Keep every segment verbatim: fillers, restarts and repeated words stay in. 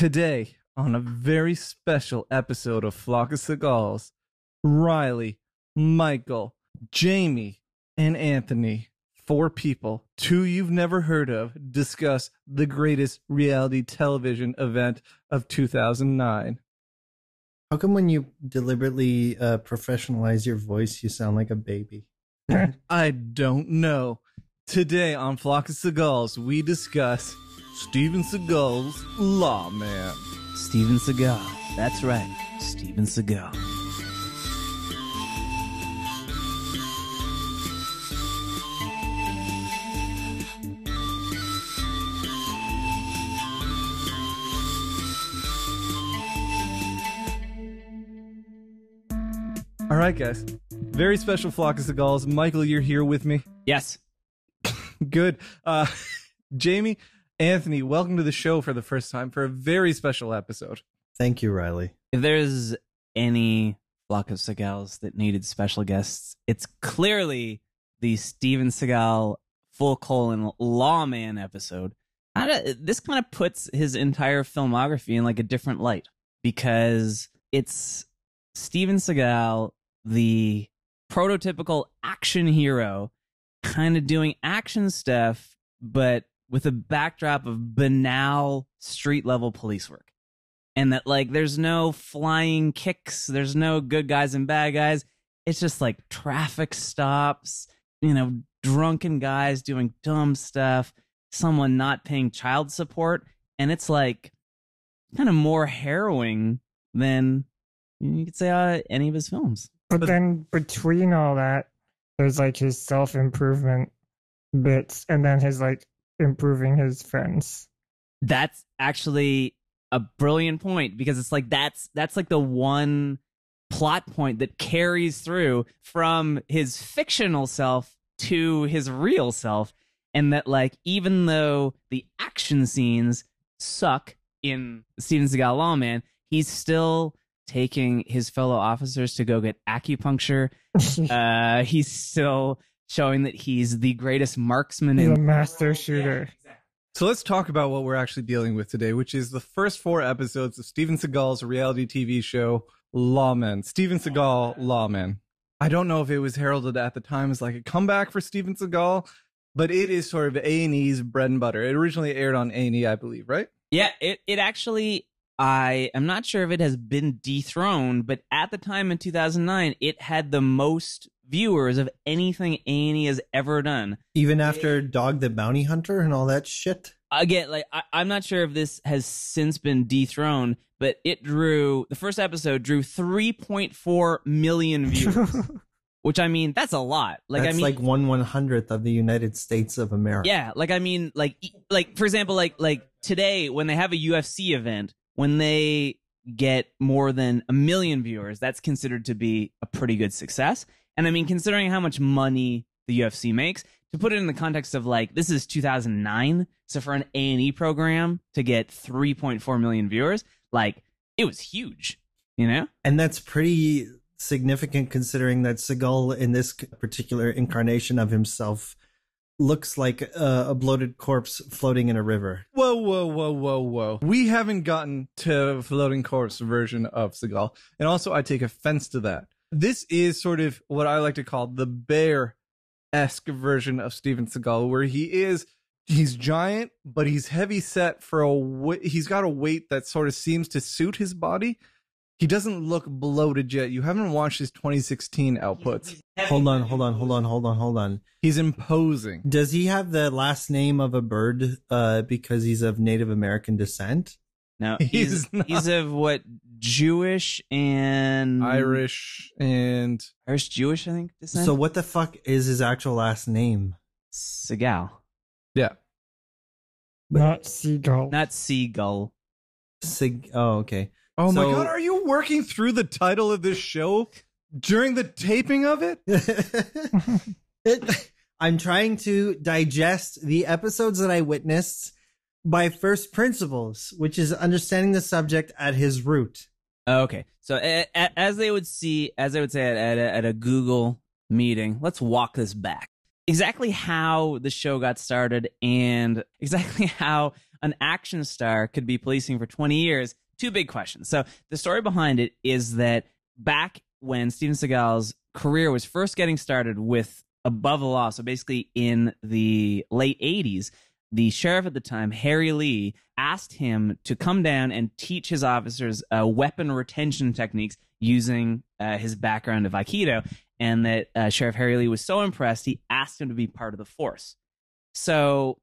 Today, on a very special episode of Flock of Seagals, Riley, Michael, Jamie, and Anthony, four people, two you've never heard of, discuss the greatest reality television event of two thousand nine. How come when you deliberately uh, professionalize your voice, you sound like a baby? I don't know. Today on Flock of Seagals, we discuss Steven Seagal's Lawman. Steven Seagal. That's right. Steven Seagal. All right, guys. Very special Flock of Seagals. Michael, you're here with me. Yes. Good. Uh, Jamie, Anthony, welcome to the show for the first time for a very special episode. Thank you, Riley. If there's any Flock of Seagals that needed special guests, it's clearly the Steven Seagal full colon Lawman episode. I don't, this kind of puts his entire filmography in like a different light because it's Steven Seagal, the prototypical action hero, kind of doing action stuff, but with a backdrop of banal street-level police work. And that, like, there's no flying kicks, there's no good guys and bad guys. It's just, like, traffic stops, you know, drunken guys doing dumb stuff, someone not paying child support. And it's, like, kind of more harrowing than you could say uh, any of his films. But, but then between all that, there's, like, his self-improvement bits, and then his, like, improving his friends. That's actually a brilliant point, because it's like that's that's like the one plot point that carries through from his fictional self to his real self. And that, like, even though the action scenes suck in Steven Seagal Lawman, he's still taking his fellow officers to go get acupuncture. uh he's still showing that he's the greatest marksman. He's in a master shooter. Yeah, exactly. So let's talk about what we're actually dealing with today, which is the first four episodes of Steven Seagal's reality T V show, Lawman. Steven Seagal, Lawman. I don't know if it was heralded at the time as like a comeback for Steven Seagal, but it is sort of A and E's bread and butter. It originally aired on A and E, I believe, right? Yeah, it, it actually, I am not sure if it has been dethroned, but at the time in two thousand nine, it had the most viewers of anything A and E has ever done, even after Dog the Bounty Hunter and all that shit. Again, like I, I'm not sure if this has since been dethroned, but it drew the first episode drew three point four million viewers, which I mean that's a lot. Like that's I mean, like one one hundredth of the United States of America. Yeah, like I mean, like like for example, like like today when they have a U F C event, when they get more than a million viewers, that's considered to be a pretty good success. And I mean, considering how much money the U F C makes, to put it in the context of like, this is two thousand nine. So for an A and E program to get three point four million viewers, like it was huge, you know? And that's pretty significant considering that Seagal in this particular incarnation of himself looks like a, a bloated corpse floating in a river. Whoa, whoa, whoa, whoa, whoa. We haven't gotten to floating corpse version of Seagal. And also I take offense to that. This is sort of what I like to call the bear-esque version of Steven Seagal, where he is, he's giant, but he's heavy set for a, he's got a weight that sort of seems to suit his body. He doesn't look bloated yet. You haven't watched his twenty sixteen outputs. Hold on, hold on, hold on, hold on, hold on. He's imposing. Does he have the last name of a bird uh, because he's of Native American descent? No, he's, he's, he's of what, Jewish and Irish and Irish Jewish, I think. Descent? So what the fuck is his actual last name? Seagal. Yeah. Not Seagull. Not Seagull. Sig. Oh, okay. Oh so, my God, are you working through the title of this show during the taping of it? it I'm trying to digest the episodes that I witnessed by first principles, which is understanding the subject at his root. Okay, so a, a, as they would see, as I would say at, at, a, at a Google meeting, let's walk this back. exactly how the show got started and exactly how an action star could be policing for twenty years. Two big questions. So the story behind it is that back when Steven Seagal's career was first getting started with Above the Law, so basically in the late eighties, the sheriff at the time, Harry Lee, asked him to come down and teach his officers uh, weapon retention techniques using uh, his background of Aikido, and that uh, Sheriff Harry Lee was so impressed, he asked him to be part of the force. So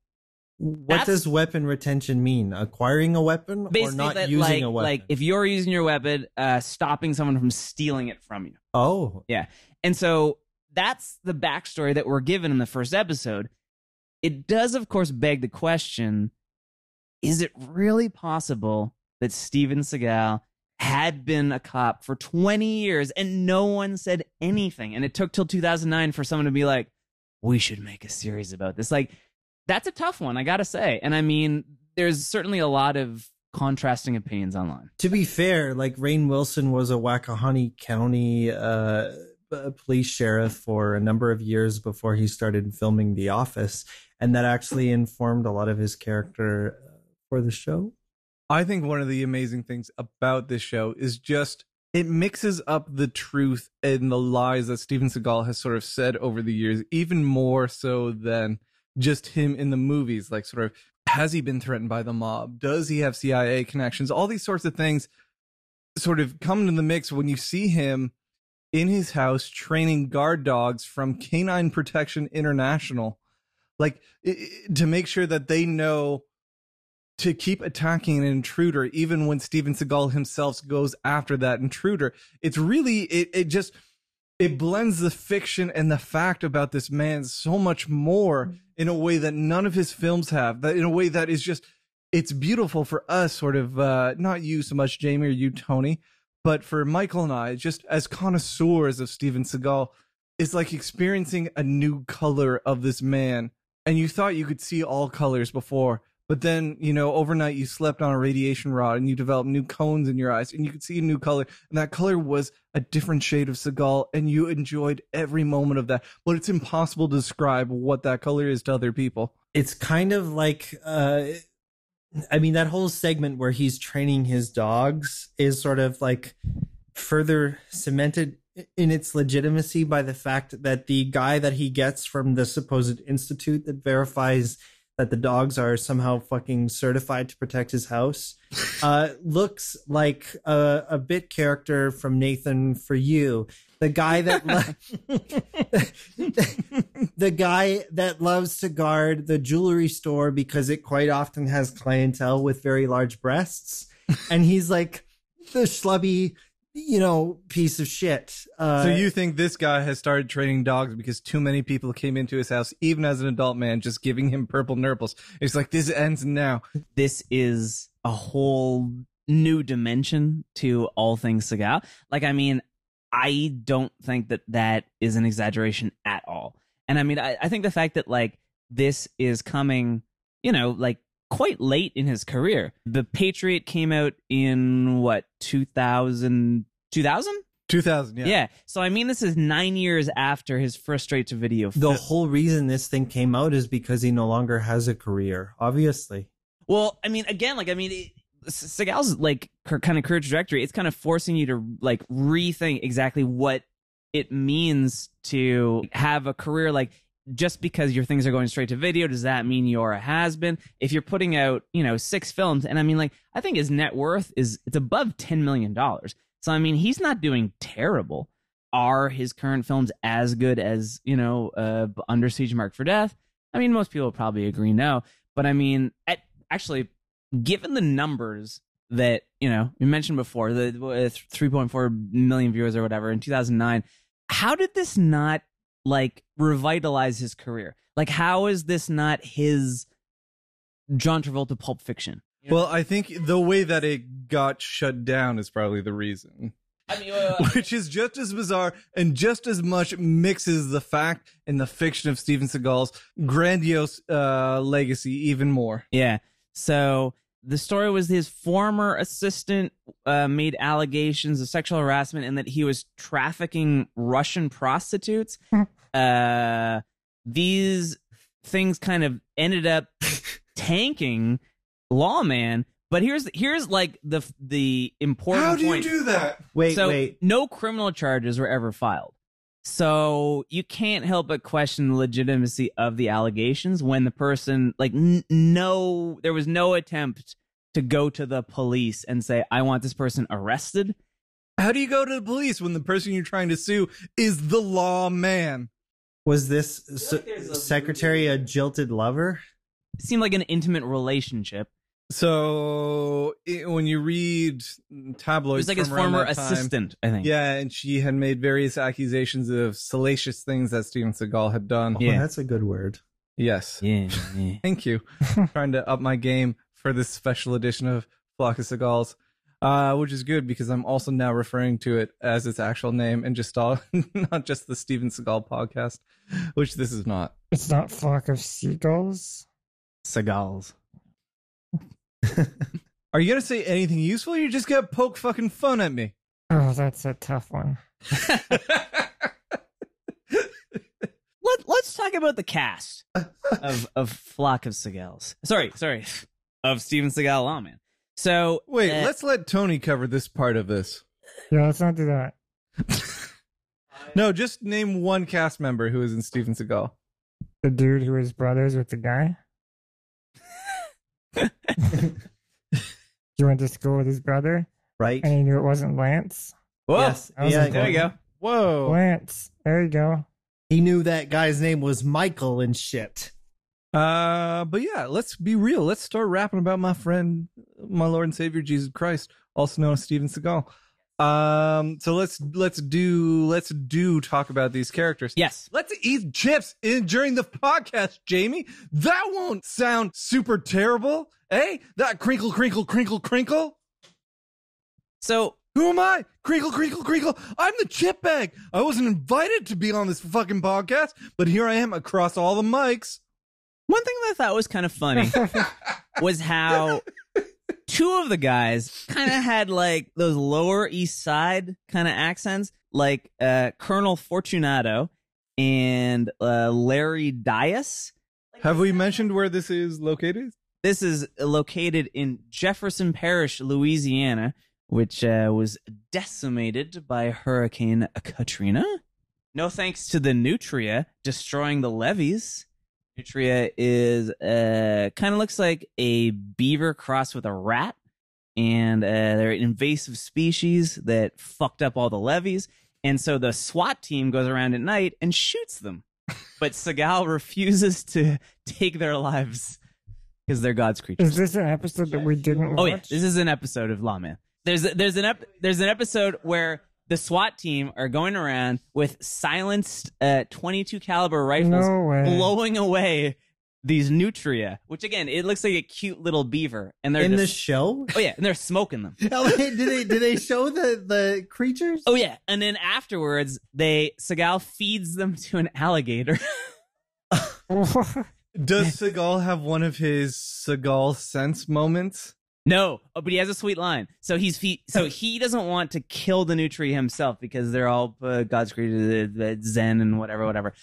what does weapon retention mean? Acquiring a weapon or not that, using like, a weapon? Like if you're using your weapon, uh, stopping someone from stealing it from you. Oh. Yeah. And so that's the backstory that we're given in the first episode. It does, of course, beg the question, is it really possible that Steven Seagal had been a cop for twenty years and no one said anything? And it took till two thousand nine for someone to be like, we should make a series about this. Like, that's a tough one, I gotta say. And I mean, there's certainly a lot of contrasting opinions online. To be fair, like Rainn Wilson was a Wackahawnee County uh, police sheriff for a number of years before he started filming The Office. And that actually informed a lot of his character for the show. I think one of the amazing things about this show is just it mixes up the truth and the lies that Steven Seagal has sort of said over the years, even more so than just him in the movies. Like, sort of, has he been threatened by the mob? Does he have C I A connections? All these sorts of things sort of come into the mix when you see him in his house training guard dogs from Canine Protection International, like it, to make sure that they know to keep attacking an intruder, even when Steven Seagal himself goes after that intruder. It's really, it, it just, it blends the fiction and the fact about this man so much more in a way that none of his films have, that in a way that is just, it's beautiful for us, sort of, uh, not you so much, Jamie, or you, Tony, but for Michael and I, just as connoisseurs of Steven Seagal, it's like experiencing a new color of this man. And you thought you could see all colors before, but then, you know, overnight you slept on a radiation rod and you developed new cones in your eyes and you could see a new color. And that color was a different shade of Seagal, and you enjoyed every moment of that. But it's impossible to describe what that color is to other people. It's kind of like, uh, I mean, that whole segment where he's training his dogs is sort of like further cemented in its legitimacy by the fact that the guy that he gets from the supposed institute that verifies that the dogs are somehow fucking certified to protect his house, uh, looks like a, a bit character from Nathan for You, the guy that the guy that loves to guard the jewelry store because it quite often has clientele with very large breasts, and he's like the schlubby, you know, piece of shit. Uh, so you think this guy has started training dogs because too many people came into his house, even as an adult man, just giving him purple nurples. It's like, this ends now. This is a whole new dimension to all things Seagal. Like, I mean, I don't think that that is an exaggeration at all. And I mean, I, I think the fact that, like, this is coming, you know, like, quite late in his career. The Patriot came out in what, two thousand? two thousand? two thousand, yeah. Yeah. So, I mean, this is nine years after his first straight to video film. The whole reason this thing came out is because he no longer has a career, obviously. Well, I mean, again, like, I mean, it, Seagal's, like, kind of career trajectory, it's kind of forcing you to, like, rethink exactly what it means to have a career. Like, just because your things are going straight to video, does that mean you're a has-been? If you're putting out, you know, six films, and I mean, like, I think his net worth is, it's above ten million dollars. So, I mean, he's not doing terrible. Are his current films as good as, you know, uh, Under Siege, Marked for Death? I mean, most people probably agree no. But, I mean, at, actually, given the numbers that, you know, we mentioned before, the three point four million viewers or whatever in two thousand nine, how did this not, like, revitalize his career? Like, how is this not his John Travolta Pulp Fiction? You know? Well, I think the way that it got shut down is probably the reason. I mean, uh, which is just as bizarre and just as much mixes the fact and the fiction of Steven Seagal's grandiose uh, legacy even more. Yeah. So the story was his former assistant uh, made allegations of sexual harassment and that he was trafficking Russian prostitutes. Uh, these things kind of ended up tanking Lawman. But here's here's like the the important point. How do you point. do that? Wait, so wait. No criminal charges were ever filed. So you can't help but question the legitimacy of the allegations when the person, like, n no, there was no attempt to go to the police and say, I want this person arrested. How do you go to the police when the person you're trying to sue is the lawman? Was this so secretary a jilted lover? It seemed like an intimate relationship. So it, when you read tabloids, it was like his former assistant, time, I think. Yeah, and she had made various accusations of salacious things that Steven Seagal had done. Yeah, oh, that's a good word. Yes. Yeah. yeah. Thank you. Trying to up my game for this special edition of Flock of Seagals, uh, which is good because I'm also now referring to it as its actual name and just all, not just the Steven Seagal podcast, which this is not. It's not Flock of Seagals. Seagals. Are you gonna say anything useful, or you just gonna poke fucking fun at me? Oh, that's a tough one. Let, let's talk about the cast of, of Flock of Seagals. Sorry, sorry, of Steven Seagal Lawman. So wait, uh, let's let Tony cover this part of this. Yeah, let's not do that. No, just name one cast member who is in Steven Seagal. The dude who is brothers with the guy. You went to school with his brother, right? And he knew it wasn't Lance. Whoa! Yes. Yeah, there you go. Whoa, Lance. There you go. He knew that guy's name was Michael and shit. Uh, but yeah, let's be real. Let's start rapping about my friend, my Lord and Savior Jesus Christ, also known as Steven Seagal. Um, so let's let's do let's do talk about these characters. Yes, let's eat chips in during the podcast, Jamie. That won't sound super terrible, eh? That crinkle, crinkle, crinkle, crinkle. So who am I? Crinkle, crinkle, crinkle. I'm the chip bag. I wasn't invited to be on this fucking podcast, but here I am across all the mics. One thing that I thought was kind of funny was how two of the guys kind of had like those Lower East Side kind of accents, like uh, Colonel Fortunato and uh, Larry Dias. Like, have we mentioned where this is located? This is located in Jefferson Parish, Louisiana, which uh, was decimated by Hurricane Katrina. No thanks to the Nutria destroying the levees. Nutria is uh, kind of looks like a beaver crossed with a rat, and uh, they're an invasive species that fucked up all the levees, and so the SWAT team goes around at night and shoots them. But Seagal refuses to take their lives because they're God's creatures. Is this an episode that we didn't watch? Oh yeah, this is an episode of Lawman. There's there's an ep there's an episode where the SWAT team are going around with silenced uh, twenty-two caliber rifles, no blowing away these nutria, which again, it looks like a cute little beaver. And they're in just, the show. Oh yeah, and they're smoking them. Oh, did they did they show the the creatures? Oh yeah, and then afterwards, they Seagal feeds them to an alligator. Does Seagal have one of his Seagal sense moments? No, oh, but he has a sweet line. So he's he, so he doesn't want to kill the nutria himself because they're all uh, God's created uh, Zen and whatever, whatever.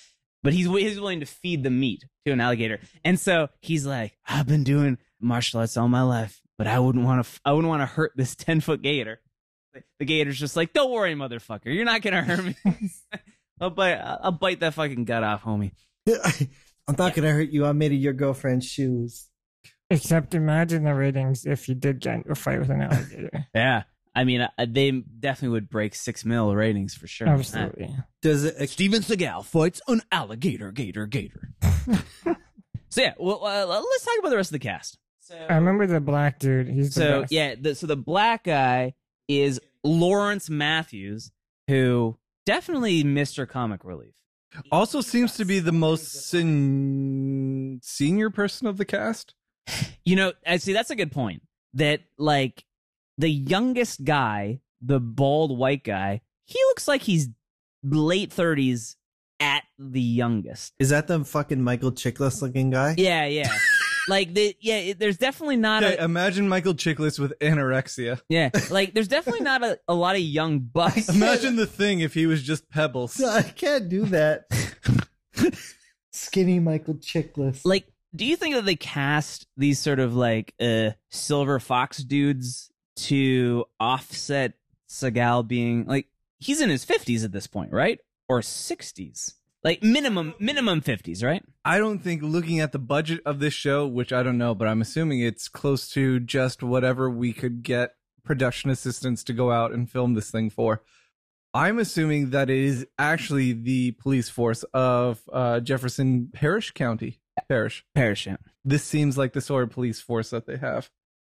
But he's he's willing to feed the meat to an alligator, and so he's like, "I've been doing martial arts all my life, but I wouldn't want to I wouldn't want to hurt this ten foot gator." The gator's just like, "Don't worry, motherfucker, you're not gonna hurt me. I'll bite I'll bite that fucking gut off, homie. I'm not yeah. gonna hurt you. I'm made of your girlfriend's shoes." Except imagine the ratings if you did get into a fight with an alligator. Yeah. I mean, uh, they definitely would break six mil ratings for sure. Absolutely. Uh, Does it, uh, Steven Seagal fights an alligator, gator, gator. So, yeah. Well, uh, let's talk about the rest of the cast. So, I remember the black dude. He's the So, best. yeah. The, so, the black guy is Lawrence Matthews, who definitely Mister Comic Relief. Also seems to be the most sen senior person of the cast. You know, I see that's a good point. That like the youngest guy, the bald white guy, he looks like he's late thirties at the youngest. Is that the fucking Michael Chiklis looking guy? Yeah, yeah. Like the yeah, it, there's definitely not. Yeah, a, imagine Michael Chiklis with anorexia. Yeah, like there's definitely not a, a lot of young bucks. Imagine The Thing if he was just pebbles. No, I can't do that. skinny Michael Chiklis. Like, do you think that they cast these sort of like uh, silver fox dudes to offset Seagal being like, he's in his fifties at this point, right? Or sixties. Like minimum minimum fifties, right? I don't think, looking at the budget of this show, which I don't know, but I'm assuming it's close to just whatever we could get production assistants to go out and film this thing for. I'm assuming that it is actually the police force of uh, Jefferson Parish County. Parish. Parish, yeah. This seems like the sort of police force that they have.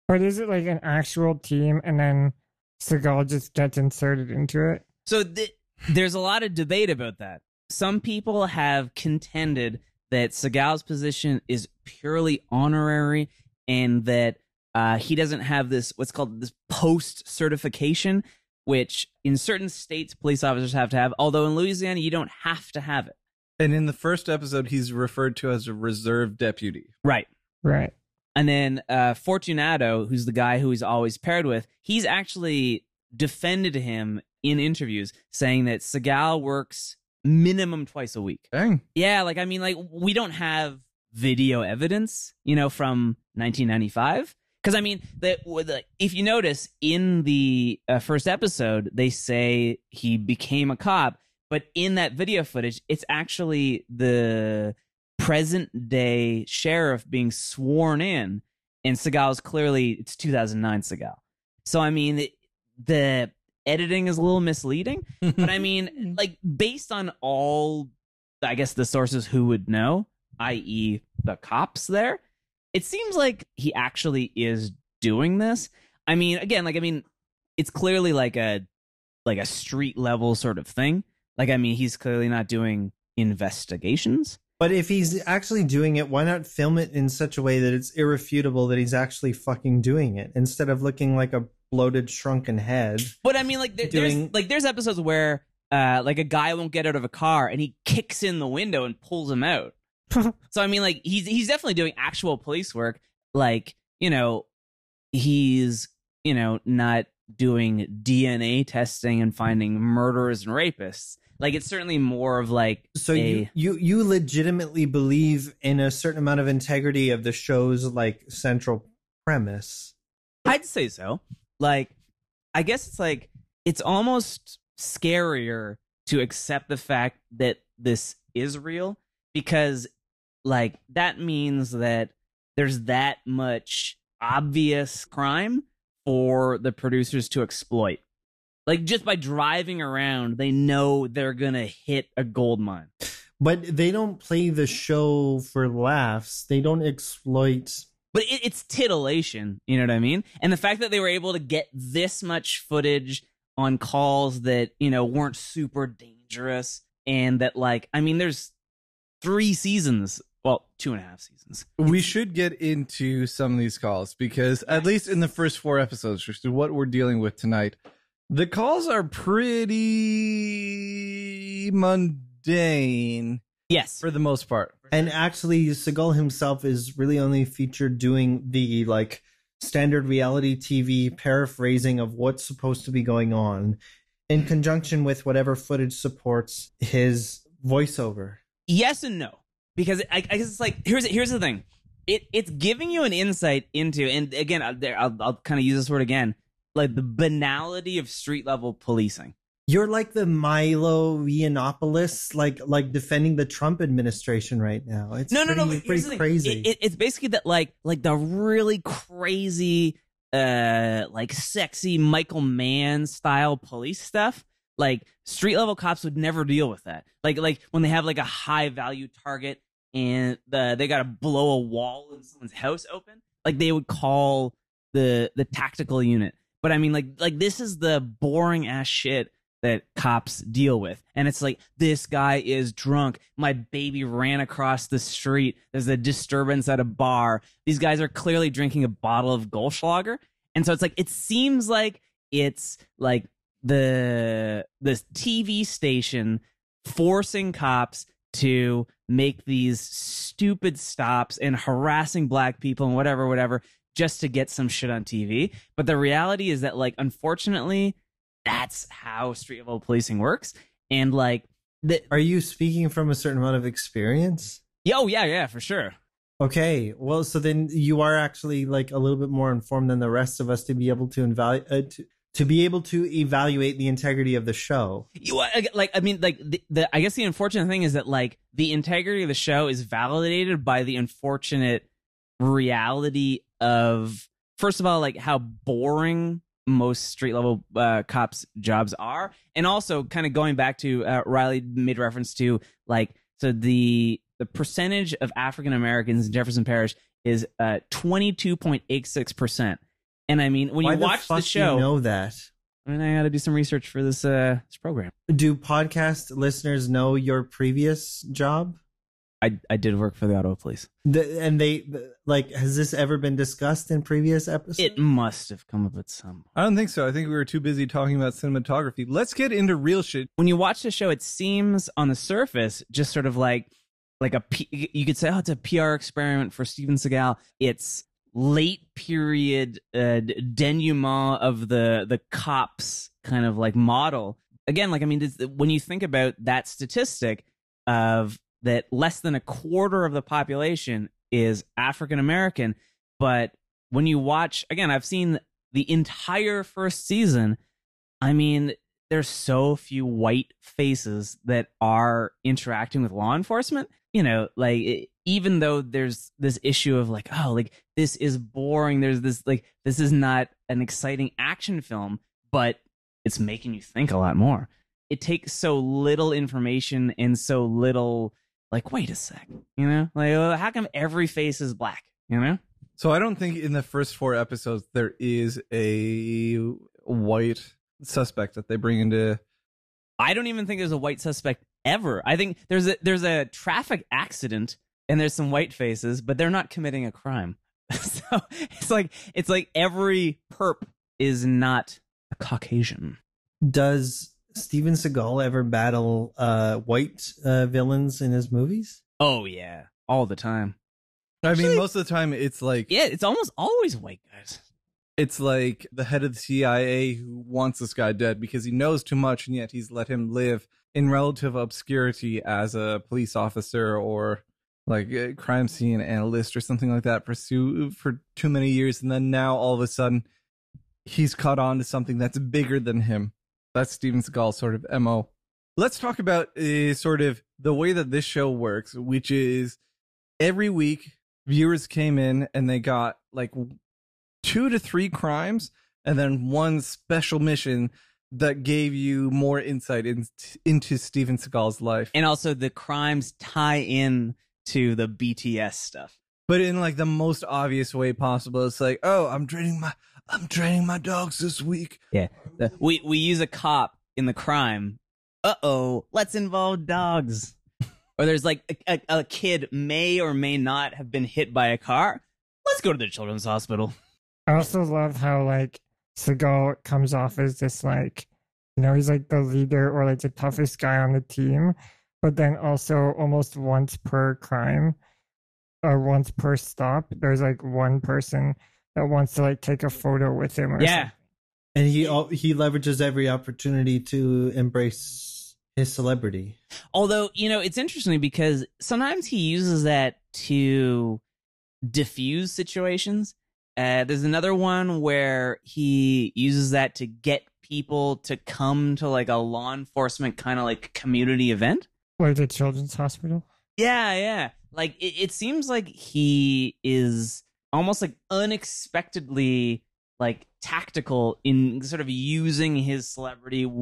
But is it like an actual team and then Seagal just gets inserted into it? So th- there's a lot of debate about that. Some people have contended that Seagal's position is purely honorary and that uh, he doesn't have this, what's called this post-certification, which in certain states police officers have to have, although in Louisiana you don't have to have it. And in the first episode, he's referred to as a reserve deputy. Right. Right. And then uh, Fortunato, who's the guy who he's always paired with, he's actually defended him in interviews, saying that Seagal works minimum twice a week. Dang. Yeah, like, I mean, like, we don't have video evidence, you know, from nineteen ninety-five. Because, I mean, that if you notice, in the uh, first episode, they say he became a cop. But in that video footage, it's actually the present-day sheriff being sworn in. And Seagal's clearly, it's two thousand nine Seagal. So, I mean, the, the editing is a little misleading. But, I mean, like, based on all, I guess, the sources who would know, that is the cops there, it seems like he actually is doing this. I mean, again, like, I mean, it's clearly like a like a street-level sort of thing. Like, I mean, he's clearly not doing investigations. But if he's actually doing it, why not film it in such a way that it's irrefutable that he's actually fucking doing it instead of looking like a bloated, shrunken head? But I mean, like, there, doing... there's like there's episodes where uh, like a guy won't get out of a car and he kicks in the window and pulls him out. So, I mean, like, he's he's definitely doing actual police work. Like, you know, he's, you know, not doing D N A testing and finding murderers and rapists. Like, it's certainly more of like... So a... you, you, you legitimately believe in a certain amount of integrity of the show's, like, central premise. I'd say so. Like, I guess it's like, it's almost scarier to accept the fact that this is real because, like, that means that there's that much obvious crime for the producers to exploit. Like, just by driving around, they know they're going to hit a gold mine. But they don't play the show for laughs. They don't exploit. But it, it's titillation, you know what I mean? And the fact that they were able to get this much footage on calls that, you know, weren't super dangerous. And that, like, I mean, there's three seasons. Well, two and a half seasons. We should get into some of these calls because, at least in the first four episodes, which is what we're dealing with tonight, the calls are pretty mundane. Yes. For the most part. And actually, Seagal himself is really only featured doing the, like, standard reality T V paraphrasing of what's supposed to be going on in conjunction with whatever footage supports his voiceover. Yes and no. Because I, I guess it's like, here's here's the thing. It It's giving you an insight into, and again, I'll, I'll, I'll kind of use this word again, like the banality of street level policing. You're like the Milo Yiannopoulos, like like defending the Trump administration right now. It's no, pretty, no, no, pretty crazy. It, it, it's basically that like like the really crazy, uh, like sexy Michael Mann style police stuff. Like street level cops would never deal with that. Like like when they have like a high value target and the, they got to blow a wall in someone's house open, like they would call the the tactical unit. But I mean, like, like this is the boring ass shit that cops deal with. And it's like, this guy is drunk. My baby ran across the street. There's a disturbance at a bar. These guys are clearly drinking a bottle of Goldschlager. And so it's like, it seems like it's like the this T V station forcing cops to make these stupid stops and harassing black people and whatever, whatever, just to get some shit on T V. But the reality is that, like, unfortunately, that's how street level policing works. And, like... The- Are you speaking from a certain amount of experience? Yeah, oh, yeah, yeah, for sure. Okay, well, so then you are actually like a little bit more informed than the rest of us to be able to evaluate uh, to, to be able to evaluate the integrity of the show. You like, I mean, like the, the I guess the unfortunate thing is that like the integrity of the show is validated by the unfortunate reality of, first of all, like how boring most street level uh, cops jobs are, and also kind of going back to uh, Riley made reference to like so the. The percentage of African Americans in Jefferson Parish is uh twenty-two point eight six percent. And I mean, when Why you the watch fuck the show, you know that. I mean, I got to do some research for this uh this program. Do podcast listeners know your previous job? I I did work for the Ottawa Police. The, and they like, has this ever been discussed in previous episodes? It must have come up at some point. I don't think so. I think we were too busy talking about cinematography. Let's get into real shit. When you watch the show, it seems on the surface just sort of like. Like a, P you could say, oh, it's a P R experiment for Steven Seagal. It's late period uh, denouement of the the cops kind of like model. Again, like I mean, when you think about that statistic of that, less than a quarter of the population is African American. But when you watch, again, I've seen the entire first season. I mean, there's so few white faces that are interacting with law enforcement. You know, like, even though there's this issue of like, oh, like, this is boring. There's this, like, this is not an exciting action film, but it's making you think a lot more. It takes so little information and so little, like, wait a sec, you know? Like, oh, how come every face is black, you know? So I don't think in the first four episodes there is a white suspect that they bring into... I don't even think there's a white suspect ever. I think there's a there's a traffic accident and there's some white faces, but they're not committing a crime. So it's like it's like every perp is not a Caucasian. Does Steven Seagal ever battle uh, white uh, villains in his movies? Oh yeah, all the time. Actually, I mean, most of the time it's like, yeah, it's almost always white guys. It's like the head of the C I A who wants this guy dead because he knows too much, and yet he's let him live in relative obscurity as a police officer or like a crime scene analyst or something like that for, for too many years. And then now all of a sudden he's caught on to something that's bigger than him. That's Steven Seagal's sort of M O. Let's talk about uh, sort of the way that this show works, which is every week viewers came in and they got like two to three crimes and then one special mission that gave you more insight in, into Steven Seagal's life. And also the crimes tie in to the B T S stuff. But in like the most obvious way possible. It's like, oh, I'm training my I'm training my dogs this week. Yeah. We we use a cop in the crime. Uh-oh, let's involve dogs. Or there's like a, a, a kid may or may not have been hit by a car. Let's go to the children's hospital. I also love how, like, Seagal comes off as this, like, you know, he's, like, the leader or, like, the toughest guy on the team, but then also almost once per crime or once per stop, there's, like, one person that wants to, like, take a photo with him or yeah. something. And he, he leverages every opportunity to embrace his celebrity. Although, you know, it's interesting because sometimes he uses that to diffuse situations. Uh, there's another one where he uses that to get people to come to like a law enforcement kind of like community event. Like the children's hospital? Yeah, yeah. Like it, it seems like he is almost like unexpectedly like tactical in sort of using his celebrity.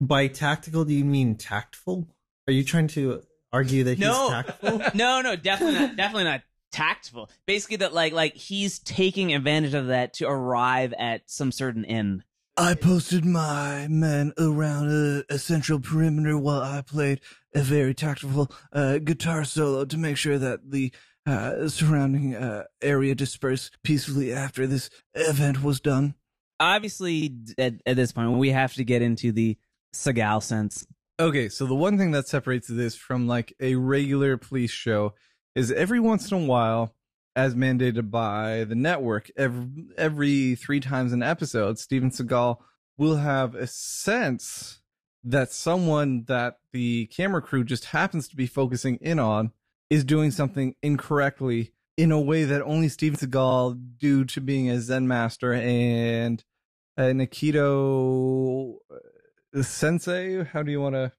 By tactical, do you mean tactful? Are you trying to argue that no. he's tactful? No, no, definitely not. Definitely not. Tactful, basically, that like like he's taking advantage of that to arrive at some certain end. I posted my men around a, a central perimeter while I played a very tactful uh, guitar solo to make sure that the uh, surrounding uh, area dispersed peacefully after this event was done. Obviously, at, at this point, we have to get into the Seagal sense. Okay, so the one thing that separates this from like a regular police show is every once in a while, as mandated by the network, every, every three times an episode, Steven Seagal will have a sense that someone that the camera crew just happens to be focusing in on is doing something incorrectly in a way that only Steven Seagal, due to being a Zen master and an Aikido sensei, how do you want to?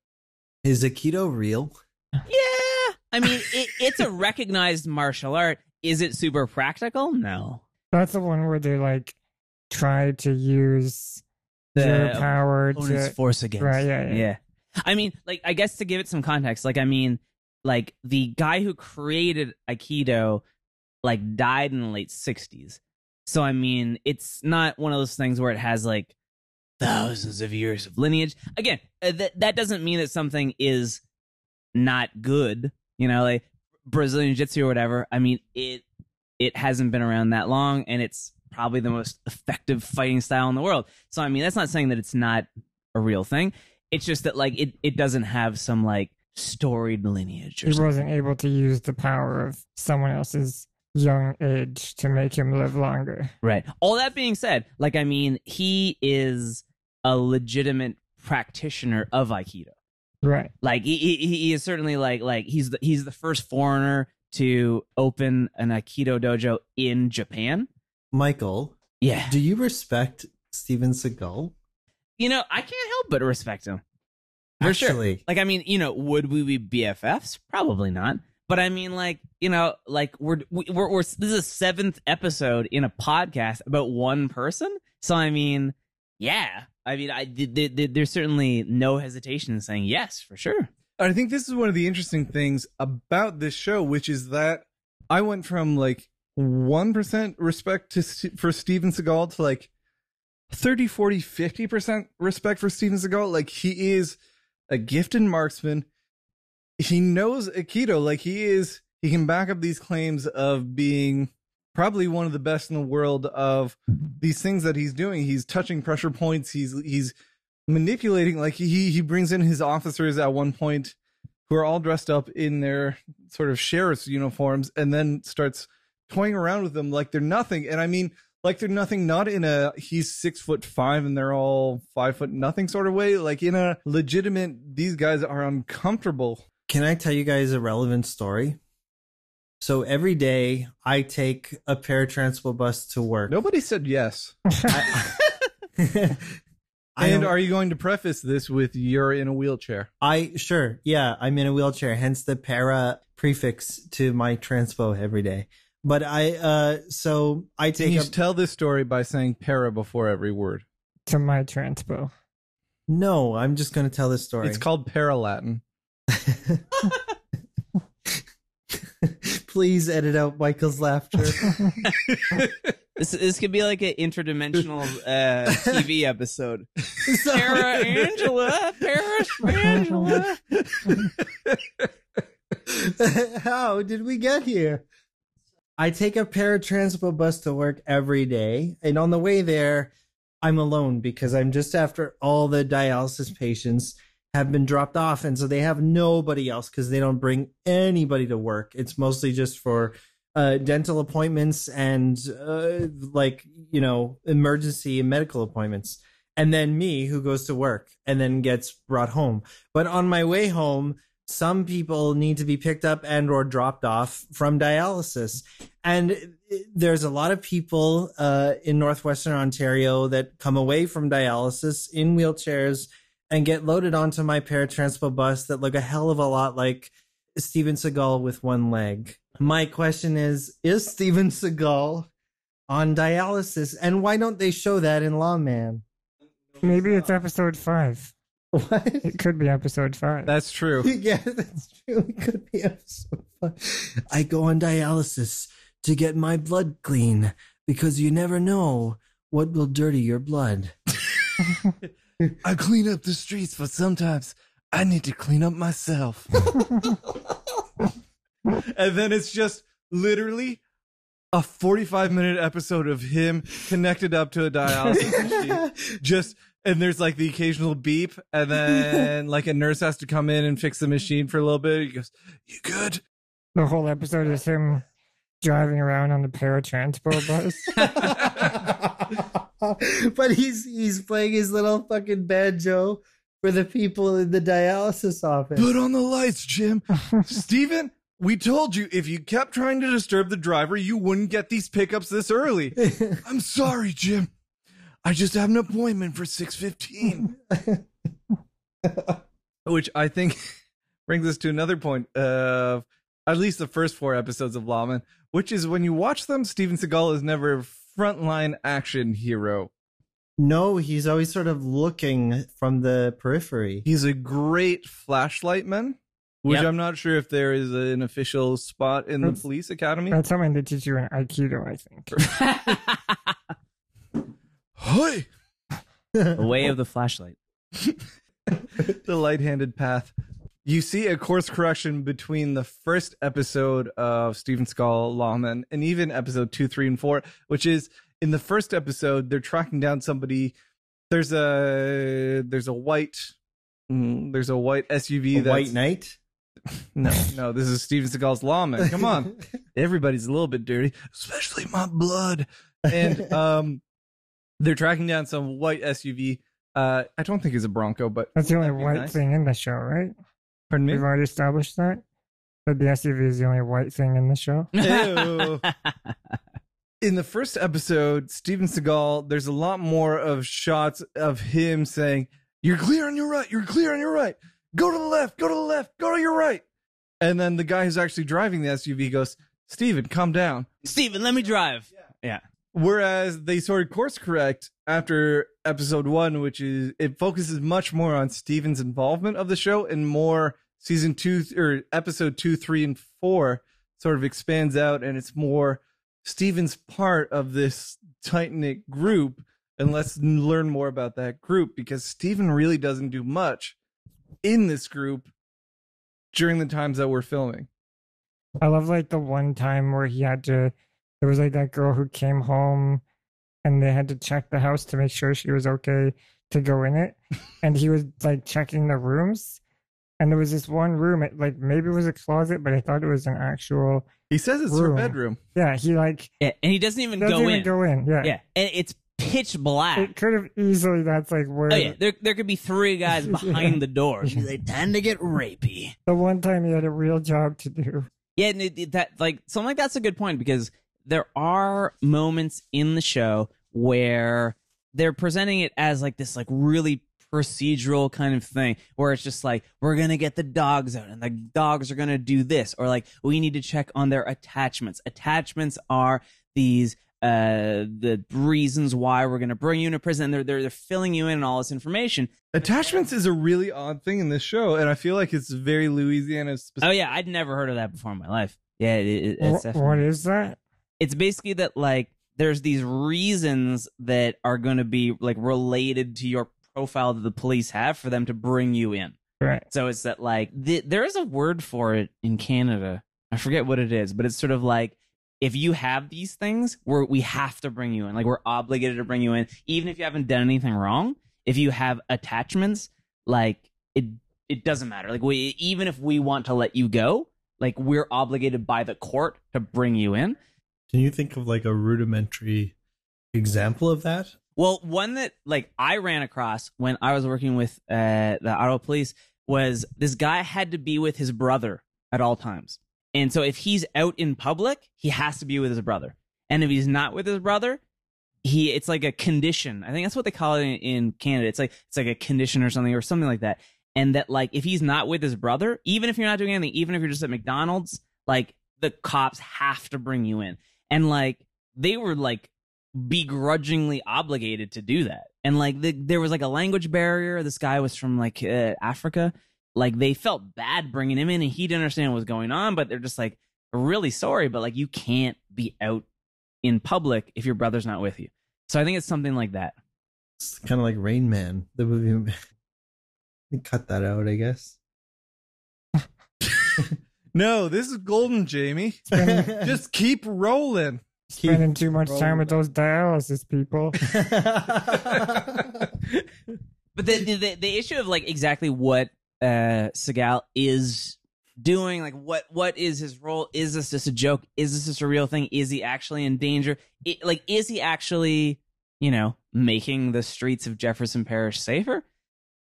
Is Aikido real? Yeah, I mean, it, it's a recognized martial art. Is it super practical? No. That's the one where they like try to use the their power to force against. Right? Yeah, yeah. Yeah. I mean, like, I guess to give it some context, like, I mean, like the guy who created Aikido, like, died in the late sixties. So, I mean, it's not one of those things where it has like thousands of years of lineage. Again, th that doesn't mean that something is not good. You know, like Brazilian Jiu-Jitsu or whatever. I mean, it it hasn't been around that long, and it's probably the most effective fighting style in the world. So, I mean, that's not saying that it's not a real thing. It's just that, like, it, it doesn't have some, like, storied lineage or something. He wasn't able to use the power of someone else's young age to make him live longer. Right. All that being said, like, I mean, he is a legitimate practitioner of Aikido. Right. Like, he, he, he is certainly, like, like he's the, he's the first foreigner to open an Aikido dojo in Japan. Michael. Yeah. Do you respect Steven Seagal? You know, I can't help but respect him. For Actually. Sure. Like, I mean, you know, would we be B F Fs? Probably not. But I mean, like, you know, like we're we're, we're this is a seventh episode in a podcast about one person. So I mean, yeah, I mean, I th th there's certainly no hesitation in saying yes for sure. I think this is one of the interesting things about this show, which is that I went from like one percent respect to for Steven Seagal to like thirty, forty, fifty percent respect for Steven Seagal. Like, he is a gifted marksman. He knows Aikido. Like, he is, he can back up these claims of being probably one of the best in the world of these things that he's doing. He's touching pressure points. He's, he's manipulating. Like, he, he brings in his officers at one point who are all dressed up in their sort of sheriff's uniforms and then starts toying around with them like they're nothing. And I mean, like they're nothing, not in a he's six foot five and they're all five foot nothing sort of way. Like in a legitimate, these guys are uncomfortable. Can I tell you guys a relevant story? So every day I take a paratransport bus to work. Nobody said yes. I, I, and are you going to preface this with you're in a wheelchair? I sure. Yeah, I'm in a wheelchair, hence the para prefix to my transpo every day. But I, uh, so I take. Can you a, tell this story by saying para before every word? To my transpo. No, I'm just going to tell this story. It's called para Latin. Please edit out Michael's laughter. This, this could be like an interdimensional uh, T V episode. Para Angela, Para Angela. How did we get here? I take a paratransport bus to work every day, and on the way there, I'm alone because I'm just after all the dialysis patients have been dropped off, and so they have nobody else because they don't bring anybody to work. It's mostly just for uh, dental appointments and uh, like, you know, emergency and medical appointments, and then me who goes to work and then gets brought home. But on my way home, some people need to be picked up and or dropped off from dialysis. And there's a lot of people uh, in Northwestern Ontario that come away from dialysis in wheelchairs and get loaded onto my paratransport bus that look a hell of a lot like Steven Seagal with one leg. My question is, is Steven Seagal on dialysis? And why don't they show that in Lawman? Maybe it's episode five. What? It could be episode five. That's true. Yeah, that's true. It could be episode five. I go on dialysis to get my blood clean because you never know what will dirty your blood. I clean up the streets, but sometimes I need to clean up myself. And then it's just literally a forty-five minute episode of him connected up to a dialysis machine. Just... And there's like the occasional beep, and then like a nurse has to come in and fix the machine for a little bit. He goes, "You good?" The whole episode is him driving around on the paratransport bus. But he's he's playing his little fucking banjo for the people in the dialysis office. Put on the lights, Jim. Steven, We told you if you kept trying to disturb the driver, you wouldn't get these pickups this early. I'm sorry, Jim. I just have an appointment for six fifteen. Which I think brings us to another point of at least the first four episodes of Lawman, which is when you watch them, Steven Seagal is never a frontline action hero. No, he's always sort of looking from the periphery. He's a great flashlight man, which yep. I'm not sure if there is an official spot in that's, the police academy. That's something that teaches you in Aikido, I think. Hey! The way of the flashlight. The light-handed path. You see a course correction between the first episode of Steven Seagal Lawman and even episode two, three, and four, which is in the first episode, they're tracking down somebody. There's a there's a white there's a white S U V. A that's, white knight? No, no. This is Steven Seagal's Lawman. Come on, everybody's a little bit dirty, especially my blood. And um, they're tracking down some white S U V. Uh, I don't think it's a Bronco, but that's the only white nice. thing in the show, right? Pardon me? We've already established that. But the S U V is the only white thing in the show. In the first episode, Steven Seagal, there's a lot more of shots of him saying, "You're clear on your right. You're clear on your right. Go to the left. Go to the left. Go to your right." And then the guy who's actually driving the S U V goes, "Steven, calm down. Steven, let me drive." Yeah. yeah. Whereas they sort of course correct after episode one, which is it focuses much more on Steven's involvement of the show, and more season two or episode two, three, and four sort of expands out, and it's more Steven's part of this tight knit group. And let's learn more about that group, because Steven really doesn't do much in this group during the times that we're filming. I love like the one time where he had to. There was like that girl who came home and they had to check the house to make sure she was okay to go in it. And he was like checking the rooms. And there was this one room, it like maybe it was a closet, but I thought it was an actual He says it's room. her bedroom. Yeah, he like yeah, and he doesn't even doesn't go even in. go in. Yeah. Yeah. And it's pitch black. It could have easily that's like where oh, yeah. there there could be three guys behind yeah. the door. He's like, time to get rapey. The one time he had a real job to do. Yeah, and it, that like something like that's a good point, because there are moments in the show where they're presenting it as like this like really procedural kind of thing, where it's just like, we're going to get the dogs out and the dogs are going to do this, or like, we need to check on their attachments. Attachments are these uh, the reasons why we're going to bring you into prison. And they're, they're, they're filling you in on all this information. Attachments is a really odd thing in this show, and I feel like it's very Louisiana specific. Oh, yeah. I'd never heard of that before in my life. Yeah. It, it, it's what, what is that? It's basically that, like, there's these reasons that are going to be, like, related to your profile that the police have for them to bring you in. Right. So it's that, like, th there is a word for it in Canada. I forget what it is, but it's sort of like, if you have these things, we're, we have to bring you in. Like, we're obligated to bring you in, even if you haven't done anything wrong. If you have attachments, like, it, it doesn't matter. Like, we, even if we want to let you go, like, we're obligated by the court to bring you in. Can you think of like a rudimentary example of that? Well, one that like I ran across when I was working with uh, the Ottawa police was this guy had to be with his brother at all times. And so if he's out in public, he has to be with his brother. And if he's not with his brother, he it's like a condition. I think that's what they call it in, in Canada. It's like it's like a condition or something or something like that. And that like if he's not with his brother, even if you're not doing anything, even if you're just at McDonald's, like the cops have to bring you in. And, like, they were, like, begrudgingly obligated to do that. And, like, the, there was, like, a language barrier. This guy was from, like, uh, Africa. Like, they felt bad bringing him in, and he didn't understand what was going on. But they're just, like, really sorry. But, like, you can't be out in public if your brother's not with you. So I think it's something like that. It's kind of like Rain Man, the movie. They cut that out, I guess. No, this is golden, Jamie. Spending, just keep rolling. Spending keep too much rolling. time with those dialysis people. But the, the the issue of like exactly what uh, Seagal is doing, like what what is his role? Is this just a joke? Is this just a real thing? Is he actually in danger? It, like, is he actually, you know, making the streets of Jefferson Parish safer?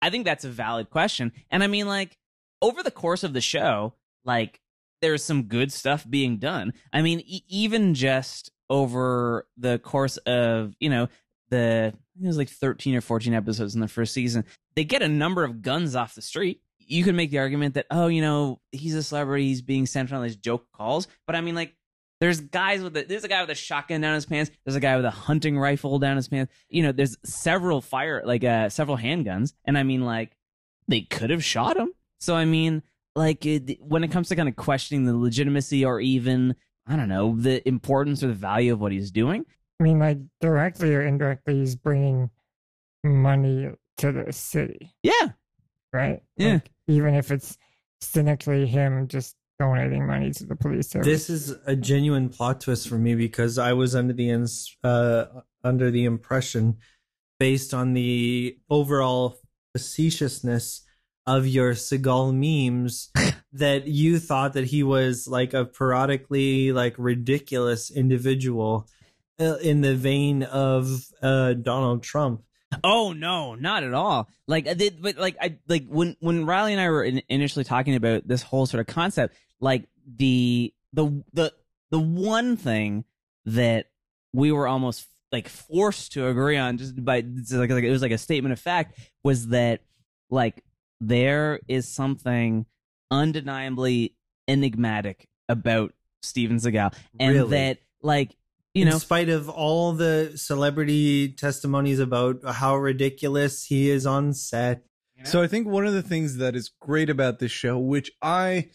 I think that's a valid question. And I mean, like, over the course of the show, like there's some good stuff being done. I mean, e- even just over the course of, you know, the, it was like thirteen or fourteen episodes in the first season, they get a number of guns off the street. You can make the argument that, oh, you know, he's a celebrity, he's being sent on these joke calls. But I mean, like, there's guys with a, there's a guy with a shotgun down his pants. There's a guy with a hunting rifle down his pants. You know, there's several fire, like uh, several handguns. And I mean, like, they could have shot him. So, I mean, like, it, when it comes to kind of questioning the legitimacy or even, I don't know, the importance or the value of what he's doing. I mean, like, directly or indirectly, he's bringing money to the city. Yeah. Right? Yeah. Like, even if it's cynically him just donating money to the police service. This is a genuine plot twist for me, because I was under the ins- uh, under the impression, based on the overall facetiousness of your Seagal memes, that you thought that he was like a periodically like ridiculous individual uh, in the vein of uh, Donald Trump. Oh no, not at all. Like, they, but like I like when when Riley and I were in, initially talking about this whole sort of concept, like the the the the one thing that we were almost like forced to agree on, just by like, like it was like a statement of fact, was that like there is something undeniably enigmatic about Steven Seagal, and really? that like. You know, in spite of all the celebrity testimonies about how ridiculous he is on set. You know? So I think one of the things that is great about this show, which I,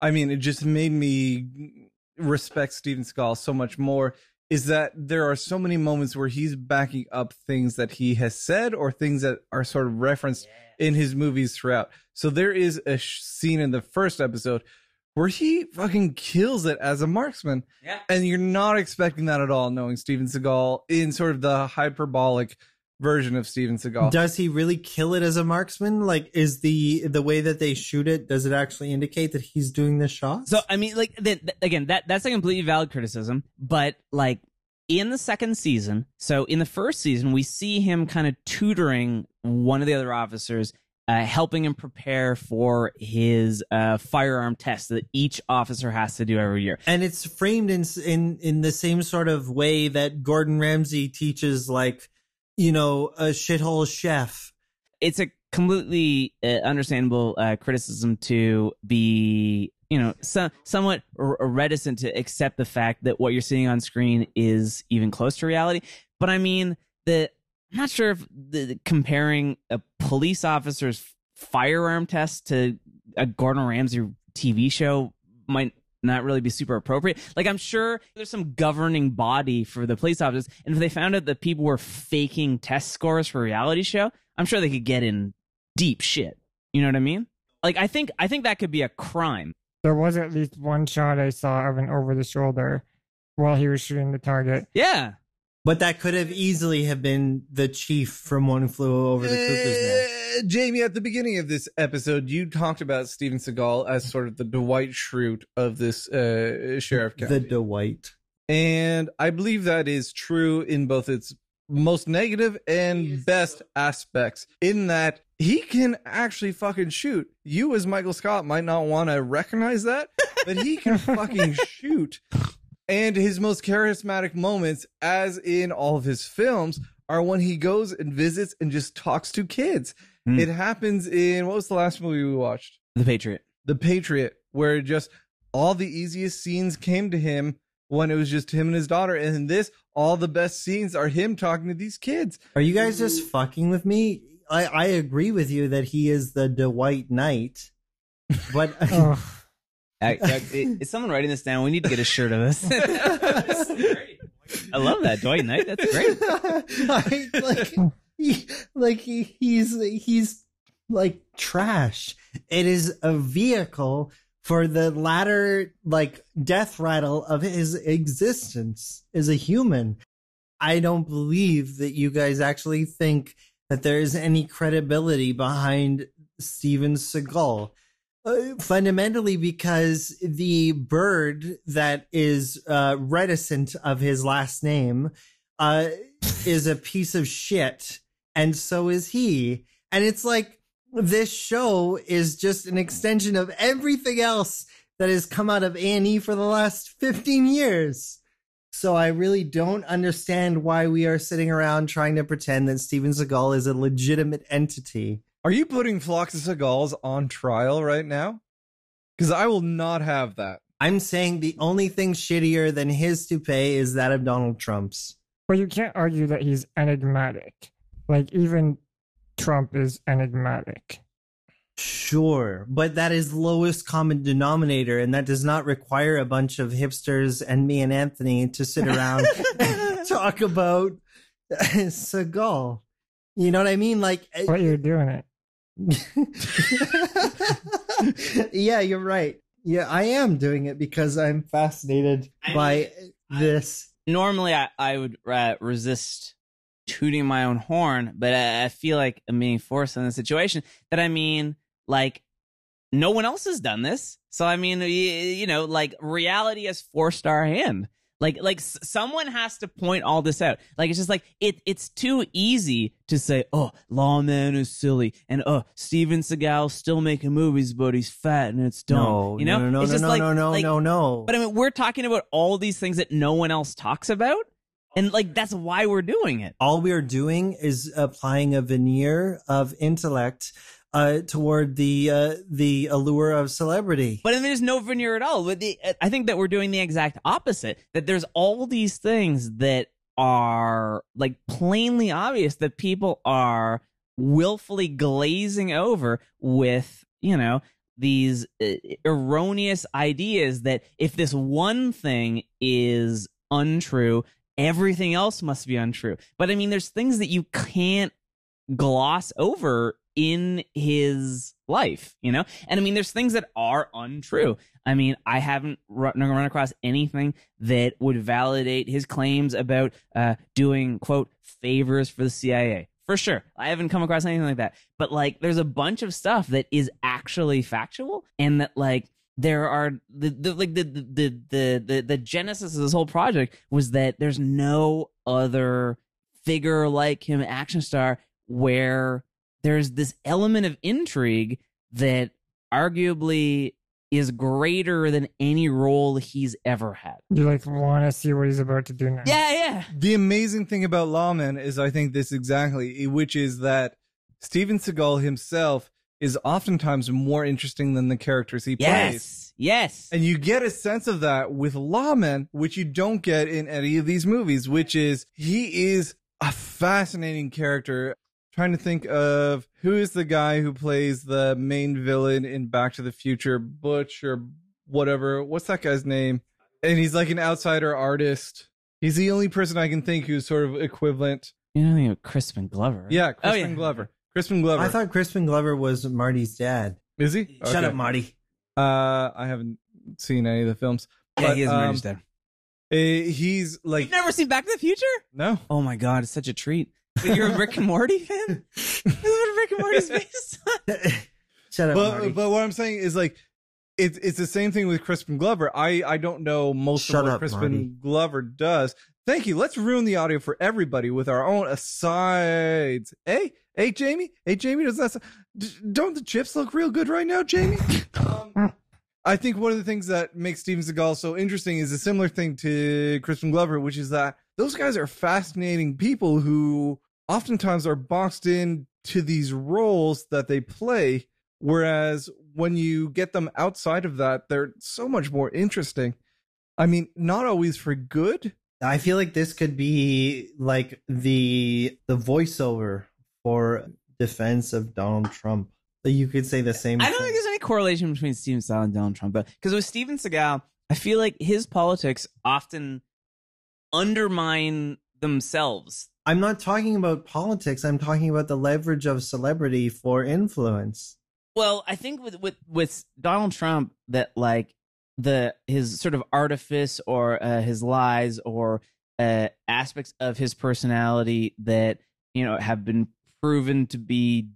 I mean, it just made me respect Steven Seagal so much more, is that there are so many moments where he's backing up things that he has said or things that are sort of referenced yeah. in his movies throughout. So there is a sh- scene in the first episode where he fucking kills it as a marksman. Yeah. And you're not expecting that at all, knowing Steven Seagal in sort of the hyperbolic version of Steven Seagal. Does he really kill it as a marksman? Like, is the the way that they shoot it, does it actually indicate that he's doing the shots? So, I mean, like, th- th- again, that that's a completely valid criticism. But, like, in the second season, so in the first season, we see him kind of tutoring one of the other officers, Uh, helping him prepare for his uh, firearm test that each officer has to do every year. And it's framed in in in the same sort of way that Gordon Ramsay teaches, like, you know, a shithole chef. It's a completely uh, understandable uh, criticism to be, you know, so, somewhat r- reticent to accept the fact that what you're seeing on screen is even close to reality. But I mean, the... I'm not sure if the, the comparing a police officer's firearm test to a Gordon Ramsay T V show might not really be super appropriate. Like, I'm sure there's some governing body for the police officers, and if they found out that people were faking test scores for a reality show, I'm sure they could get in deep shit. You know what I mean? Like, I think I think that could be a crime. There was at least one shot I saw of an over-the-shoulder while he was shooting the target. Yeah. But that could have easily have been the chief from One Flew Over the Cuckoo's Nest. Uh, Jamie, at the beginning of this episode, you talked about Steven Seagal as sort of the Dwight Schrute of this uh, sheriff county. The Dwight. And I believe that is true in both its most negative and best aspects, in that he can actually fucking shoot. You as Michael Scott might not want to recognize that, but he can fucking shoot. And his most charismatic moments, as in all of his films, are when he goes and visits and just talks to kids. Mm. It happens in, what was the last movie we watched? The Patriot. The Patriot, where just all the easiest scenes came to him when it was just him and his daughter. And in this, all the best scenes are him talking to these kids. Are you guys just fucking with me? I, I agree with you that he is the Dwight Knight, but... oh. I, I, is someone writing this down? We need to get a shirt of us. I love that, Dwight Knight. That's great. I, like, he, like he, he's he's like trash. It is a vehicle for the latter, like, death rattle of his existence as a human. I don't believe that you guys actually think that there is any credibility behind Steven Seagal. Uh, fundamentally, because the bird that is uh, reticent of his last name uh, is a piece of shit, and so is he. And it's like, this show is just an extension of everything else that has come out of A and E for the last fifteen years. So I really don't understand why we are sitting around trying to pretend that Steven Seagal is a legitimate entity. Are you putting Flock of Seagals on trial right now? Because I will not have that. I'm saying the only thing shittier than his toupee is that of Donald Trump's. Well, you can't argue that he's enigmatic. Like, even Trump is enigmatic. Sure, but that is lowest common denominator, and that does not require a bunch of hipsters and me and Anthony to sit around and talk about Seagal. You know what I mean? Like, well, you're doing it. Yeah, you're right. Yeah, I am doing it because I'm fascinated I mean, by I, this. Normally, I, I would uh, resist tooting my own horn, but I, I feel like I'm being forced in the situation that, I mean, like, no one else has done this. So, I mean, you, you know, like, reality has forced our hand. Like, like s someone has to point all this out. Like, it's just like, it. it's too easy to say, oh, Lawman is silly. And, oh, Steven Seagal still making movies, but he's fat and it's dumb. No, you know? no, no, it's no, just no, like, no, no, like, no, no. But, I mean, we're talking about all these things that no one else talks about. And, like, that's why we're doing it. All we're doing is applying a veneer of intellect Uh, toward the uh, the allure of celebrity. But I mean, there's no veneer at all. With the, I think that we're doing the exact opposite, that there's all these things that are, like, plainly obvious that people are willfully glazing over with, you know, these erroneous ideas that if this one thing is untrue, everything else must be untrue. But I mean, there's things that you can't gloss over in his life, you know? And I mean, there's things that are untrue. I mean, I haven't run, run across anything that would validate his claims about uh, doing, quote, favors for the C I A. For sure. I haven't come across anything like that. But, like, there's a bunch of stuff that is actually factual, and that, like, there are the, the like the the, the the the the genesis of this whole project was that there's no other figure like him, action star, where there's this element of intrigue that arguably is greater than any role he's ever had. You, like, want to see what he's about to do now. Yeah, yeah. The amazing thing about Lawman is, I think, this exactly, which is that Steven Seagal himself is oftentimes more interesting than the characters he yes, plays. Yes, yes. And you get a sense of that with Lawman, which you don't get in any of these movies, which is he is a fascinating character. Trying to think of who is the guy who plays the main villain in Back to the Future, Butch or whatever. What's that guy's name? And he's like an outsider artist. He's the only person I can think who's sort of equivalent. You know, think of Crispin Glover. Yeah, Crispin oh, yeah. Glover. Crispin Glover. I thought Crispin Glover was Marty's dad. Is he? Okay. Shut up, Marty. Uh, I haven't seen any of the films. Yeah, but he is um, Marty's dad. He's like... You've never seen Back to the Future? No. Oh my God, it's such a treat. But you're a Rick and Morty fan? This is what Rick and Morty's based on. Shut up, but, Marty. But what I'm saying is, like, it's it's the same thing with Crispin Glover. I, I don't know most Shut of what up, Crispin Marty. Glover does. Thank you. Let's ruin the audio for everybody with our own asides. Hey, hey, Jamie. Hey, Jamie, does that don't the chips look real good right now, Jamie? um, I think one of the things that makes Steven Seagal so interesting is a similar thing to Crispin Glover, which is that those guys are fascinating people who oftentimes are boxed in to these roles that they play, whereas when you get them outside of that, they're so much more interesting. I mean, not always for good. I feel like this could be like the the voiceover for defense of Donald Trump. You could say the same thing. I don't think there's any correlation between Steven Seagal and Donald Trump, but because with Steven Seagal, I feel like his politics often undermine themselves. I'm not talking about politics. I'm talking about the leverage of celebrity for influence. Well, I think with with, with Donald Trump, that, like, the his sort of artifice or uh, his lies or uh, aspects of his personality that, you know, have been proven to be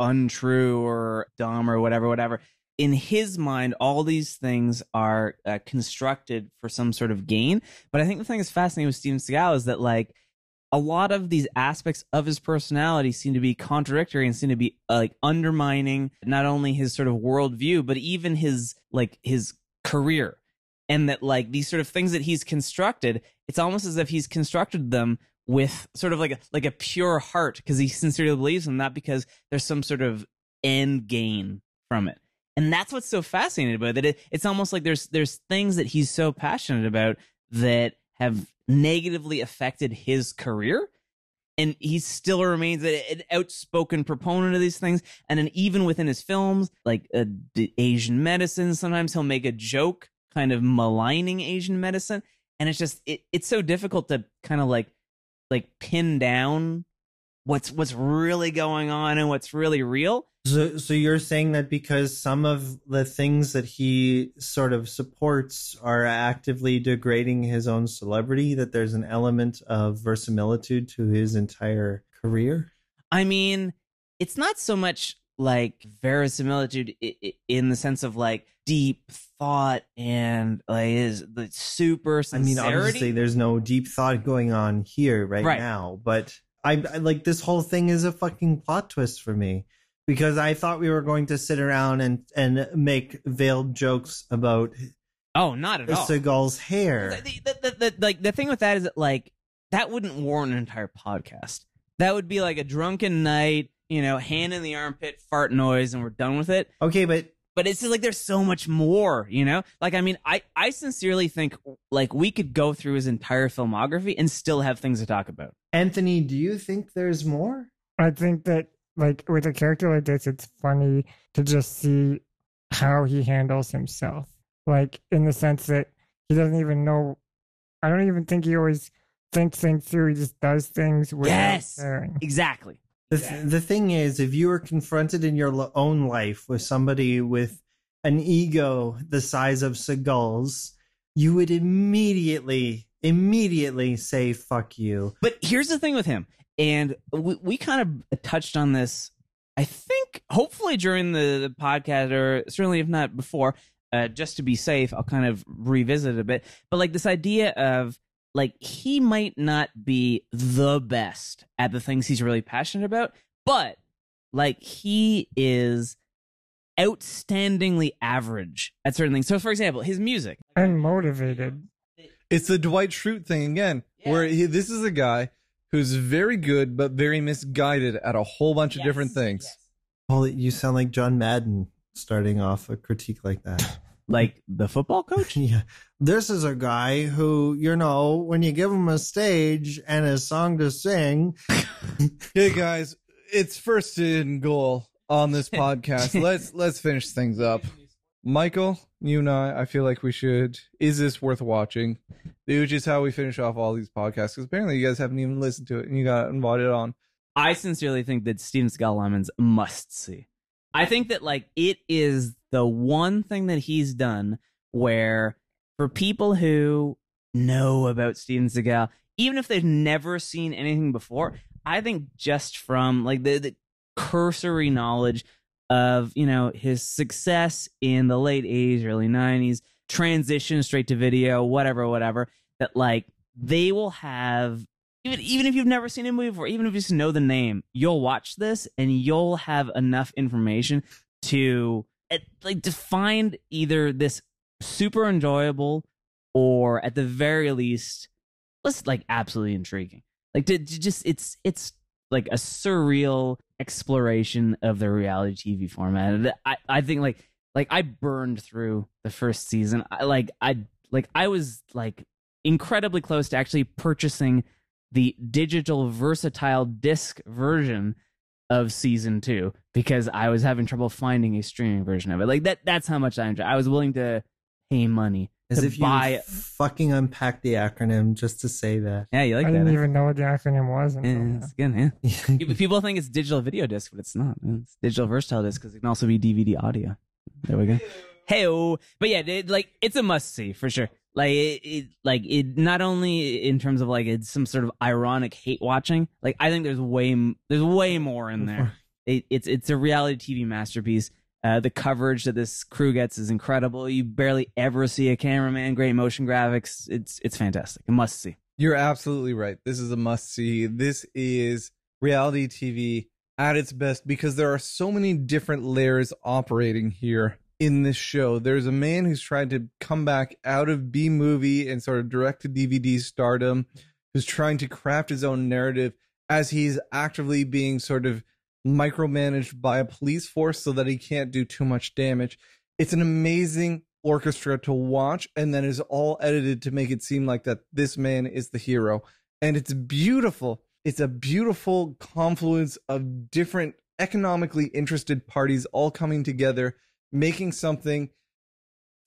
untrue or dumb or whatever, whatever. In his mind, all these things are uh, constructed for some sort of gain. But I think the thing that's fascinating with Steven Seagal is that, like, a lot of these aspects of his personality seem to be contradictory and seem to be uh, like undermining not only his sort of worldview, but even his like his career. And that like these sort of things that he's constructed, it's almost as if he's constructed them with sort of like a, like a pure heart because he sincerely believes them, not because there's some sort of end gain from it. And that's what's so fascinating about it. It it's almost like there's there's things that he's so passionate about that have negatively affected his career, and he still remains an outspoken proponent of these things. And then even within his films, like uh, Asian medicine, sometimes he'll make a joke kind of maligning Asian medicine, and it's just it, it's so difficult to kind of like like pin down what's what's really going on and what's really real. So, so you're saying that because some of the things that he sort of supports are actively degrading his own celebrity, that there's an element of verisimilitude to his entire career? I mean, it's not so much like verisimilitude in the sense of like deep thought and like is the super sincerity. I mean, obviously there's no deep thought going on here right, right. now, but I, I like this whole thing is a fucking plot twist for me. Because I thought we were going to sit around and, and make veiled jokes about oh, not at all Seagal's hair. The, the, the, the, like, the thing with that is that like that wouldn't warrant an entire podcast. That would be like a drunken night, you know, hand in the armpit, fart noise, and we're done with it. Okay, but but it's just like there's so much more, you know? Like, I mean, I, I sincerely think like we could go through his entire filmography and still have things to talk about. Anthony, do you think there's more? I think that like with a character like this, it's funny to just see how he handles himself. Like in the sense that he doesn't even know. I don't even think he always thinks things through. He just does things without yes, caring. Exactly. The th yeah. the thing is, if you were confronted in your own life with somebody with an ego the size of Seagal's, you would immediately, immediately say "fuck you." But here's the thing with him. And we, we kind of touched on this, I think, hopefully during the, the podcast, or certainly if not before, uh, just to be safe, I'll kind of revisit it a bit. But like this idea of like he might not be the best at the things he's really passionate about, but like he is outstandingly average at certain things. So, for example, his music. I'm motivated. It's the Dwight Schrute thing again, yeah. where he, this is a guy who's very good, but very misguided at a whole bunch yes, of different things. Yes. Paul, you sound like John Madden starting off a critique like that. Like the football coach? Yeah. This is a guy who, you know, when you give him a stage and a song to sing. Hey, guys, it's first and goal on this podcast. Let's let's finish things up. Michael, you and I, I feel like we should. Is this worth watching? Which is how we finish off all these podcasts, because apparently you guys haven't even listened to it and you got invited on. I sincerely think that Steven Seagal Lawman's must see. I think that like it is the one thing that he's done where for people who know about Steven Seagal, even if they've never seen anything before, I think just from like the, the cursory knowledge of, you know, his success in the late eighties, early nineties, transition straight to video, whatever, whatever, that like they will have, even even if you've never seen a movie before, even if you just know the name, you'll watch this and you'll have enough information to at, like to find either this super enjoyable or at the very least, let's like absolutely intriguing. Like to, to just it's it's like a surreal exploration of the reality T V format. And I, I think like like I burned through the first season. I like I like I was like incredibly close to actually purchasing the digital versatile disc version of season two because I was having trouble finding a streaming version of it. Like that that's how much I enjoyed. I was willing to pay money. As if buy... you fucking unpack the acronym just to say that. Yeah, you like I that. I didn't even know what the acronym was. Yeah, it's good, yeah. People think it's digital video disc, but it's not. It's digital versatile disc because it can also be D V D audio. There we go. Hey-oh. But yeah, it, like it's a must-see for sure. Like it, it, like it. Not only in terms of like it's some sort of ironic hate watching. Like I think there's way there's way more in there. It, it's it's a reality T V masterpiece. Uh, the coverage that this crew gets is incredible. You barely ever see a cameraman. Great motion graphics. It's it's fantastic. A must see. You're absolutely right. This is a must-see. This is reality T V at its best because there are so many different layers operating here in this show. There's a man who's trying to come back out of B-movie and sort of direct-to-D V D stardom, who's trying to craft his own narrative as he's actively being sort of micromanaged by a police force so that he can't do too much damage. It's an amazing orchestra to watch, and then is all edited to make it seem like that this man is the hero. And it's beautiful. It's a beautiful confluence of different economically interested parties all coming together, making something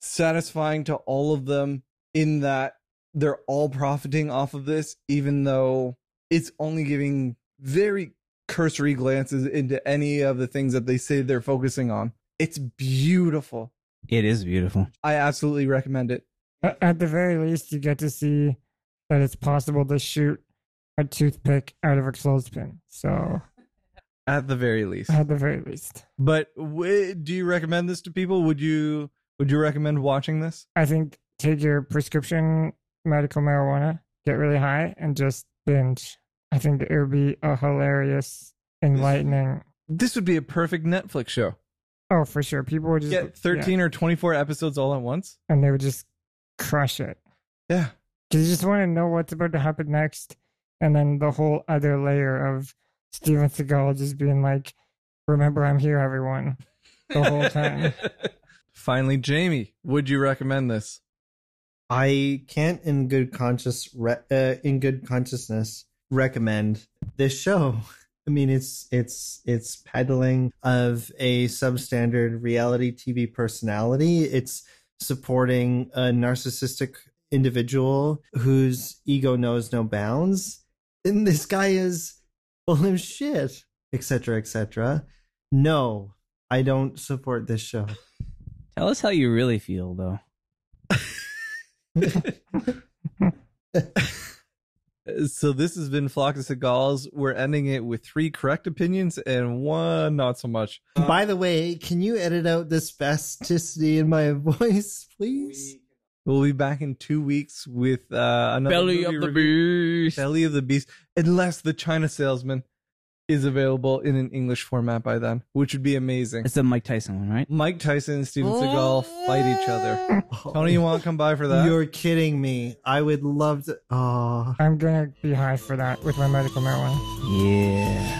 satisfying to all of them in that they're all profiting off of this, even though it's only giving very cursory glances into any of the things that they say they're focusing on. It's beautiful. It is beautiful. I absolutely recommend it. At the very least, you get to see that it's possible to shoot a toothpick out of a clothespin. So, at the very least. At the very least. But w do you recommend this to people? Would you Would you recommend watching this? I think take your prescription medical marijuana, get really high, and just binge. I think it would be a hilarious, enlightening. This would be a perfect Netflix show. Oh, for sure. People would just get thirteen yeah. or twenty-four episodes all at once. And they would just crush it. Yeah. Because you just want to know what's about to happen next. And then the whole other layer of Steven Seagal just being like, remember, I'm here, everyone. The whole time. Finally, Jamie, would you recommend this? I can't in good conscious, re uh, in good consciousness recommend this show. I mean, it's it's it's peddling of a substandard reality T V personality. It's supporting a narcissistic individual whose ego knows no bounds. And this guy is full of shit, et cetera, et cetera. No, I don't support this show. Tell us how you really feel, though. So this has been Flock of Seagals. We're ending it with three correct opinions and one not so much. By the way, can you edit out the spasticity in my voice, please? We'll be back in two weeks with uh, another Belly of the review. Beast. Belly of the Beast. Unless the China Salesman is available in an English format by then, which would be amazing. It's the Mike Tyson one, right? Mike Tyson and Steven Seagal oh. fight each other. Oh. Tony, you want to come by for that? You're kidding me. I would love to. Oh. I'm going to be high for that with my medical marijuana. Yeah.